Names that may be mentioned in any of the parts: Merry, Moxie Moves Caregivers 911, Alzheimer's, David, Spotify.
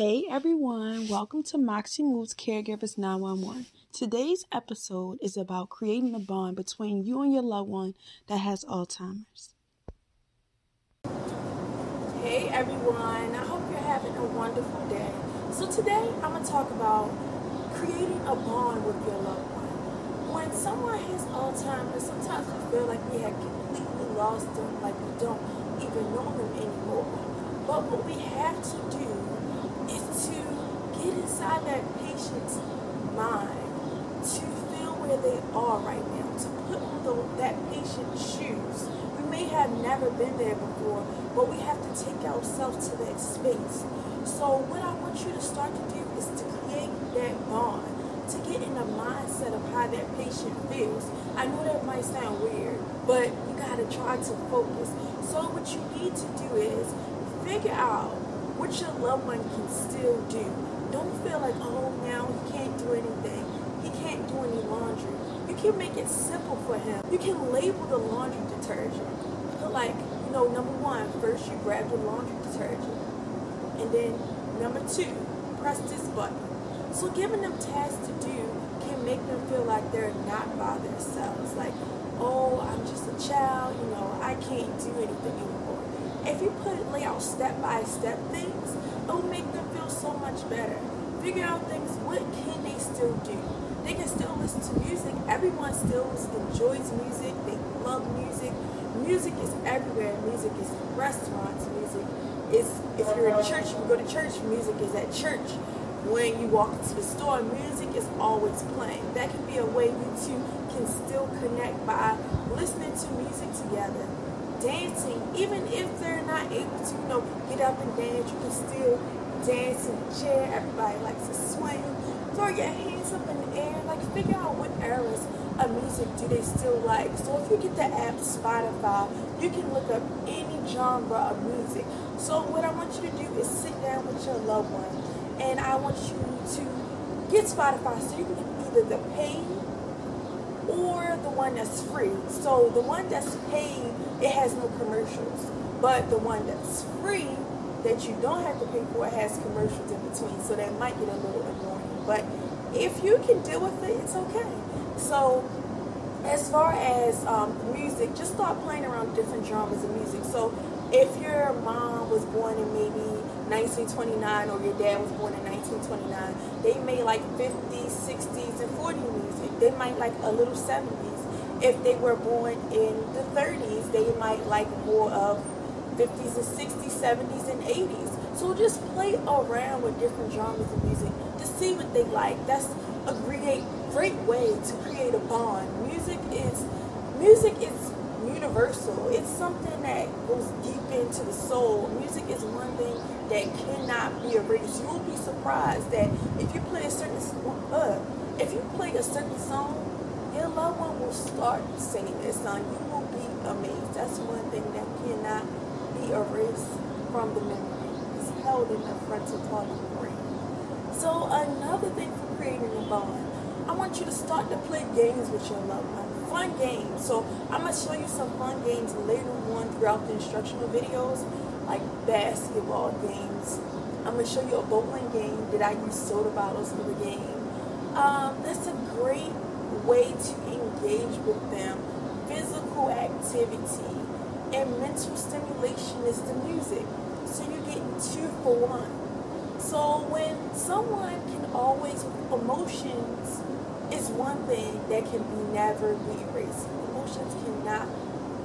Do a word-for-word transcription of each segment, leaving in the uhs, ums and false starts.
Hey everyone, welcome to Moxie Moves Caregivers nine one one. Today's episode is about creating a bond between you and your loved one that has Alzheimer's. Hey everyone, I hope you're having a wonderful day. So today I'm going to talk about creating a bond with your loved one. When someone has Alzheimer's, sometimes we feel like we have completely lost them, like we don't even know them anymore. But what we have to do to get inside that patient's mind, to feel where they are right now, to put on the, that patient's shoes. We may have never been there before, but we have to take ourselves to that space. So what I want you to start to do is to create that bond, to get in the mindset of how that patient feels. I know that might sound weird, but you gotta try to focus. So what you need to do is figure out what your loved one can still do. Don't feel like, oh, now he can't do anything. He can't do any laundry. You can make it simple for him. You can label the laundry detergent. But like, you know, number one, first you grab the laundry detergent. And then number two, press this button. So giving them tasks to do can make them feel like they're not by themselves. Like, oh, I'm just a child, you know, I can't do anything anymore. If you put lay out step-by-step things, it'll make them feel so much better. Figure out things, what can they still do? They can still listen to music. Everyone still enjoys music. They love music. Music is everywhere. Music is in restaurants. Music is, if you're in church, you go to church, music is at church. When you walk into the store, music is always playing. That can be a way you two can still connect by listening to music together. Dancing, even if they're not able to, you know, get up and dance, you can still dance in the chair. Everybody likes to swing. Throw your hands up in the air. Like, figure out what eras of music do they still like. So if you get the app Spotify, you can look up any genre of music. So what I want you to do is sit down with your loved one, and I want you to get Spotify so you can get either the paid or the one that's free. So the one that's paid, it has no commercials, but the one that's free that you don't have to pay for, it has commercials in between, so that might get a little annoying. But if you can deal with it, it's okay. So as far as um, music, just start playing around different genres of music. So if your mom was born in maybe nineteen twenty-nine or your dad was born in nineteen twenty-nine, they may like fifties, sixties, and forties music. They might like a little seventies. If they were born in the thirties, they might like more of fifties and sixties, seventies and eighties. So just play around with different genres of music to see what they like. That's a great, great way to create a bond. Music is, music is universal. It's something that goes deep into the soul. Music is one thing that cannot be erased. You'll be surprised that if you play a certain uh, if you play a certain song, your loved one will start singing that song. You will be amazed. That's one thing that cannot be erased from the memory. It's held in the frontal part of the brain. So another thing for creating a bond, I want you to start to play games with your loved one. Fun games. So I'm going to show you some fun games later on throughout the instructional videos, like basketball games. I'm going to show you a bowling game that I use soda bottles for the game. Um, that's a great way to engage with them. Physical activity and mental stimulation is the music. So you get two for one. So when someone can always, emotions is one thing that can be never be erased. Emotions cannot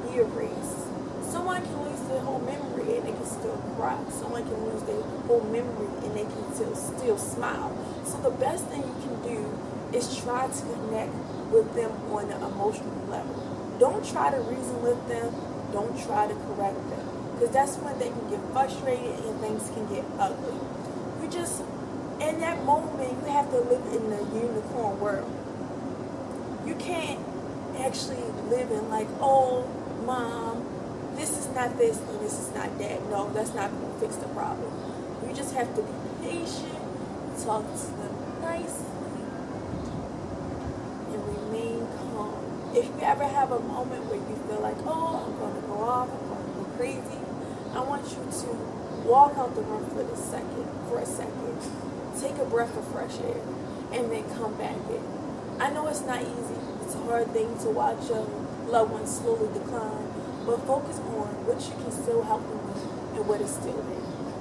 be erased. Someone can lose their whole memory and they can still cry. Someone can lose their whole memory and they can still still smile. So the best thing you can do is try to connect with them on an emotional level. Don't try to reason with them. Don't try to correct them, because that's when they can get frustrated and things can get ugly. You just, in that moment, you have to live in the unicorn world. You can't actually live in like, oh, mom, this is not this and this is not that. No, that's not going to fix the problem. You just have to be patient, talk to them nice, remain calm. If you ever have a moment where you feel like, oh, I'm going to go off, I'm going to go crazy, I want you to walk out the room for the second, for a second, take a breath of fresh air, and then come back in. I know it's not easy. It's a hard thing to watch your loved one slowly decline, but focus on what you can still help them with and what is still there.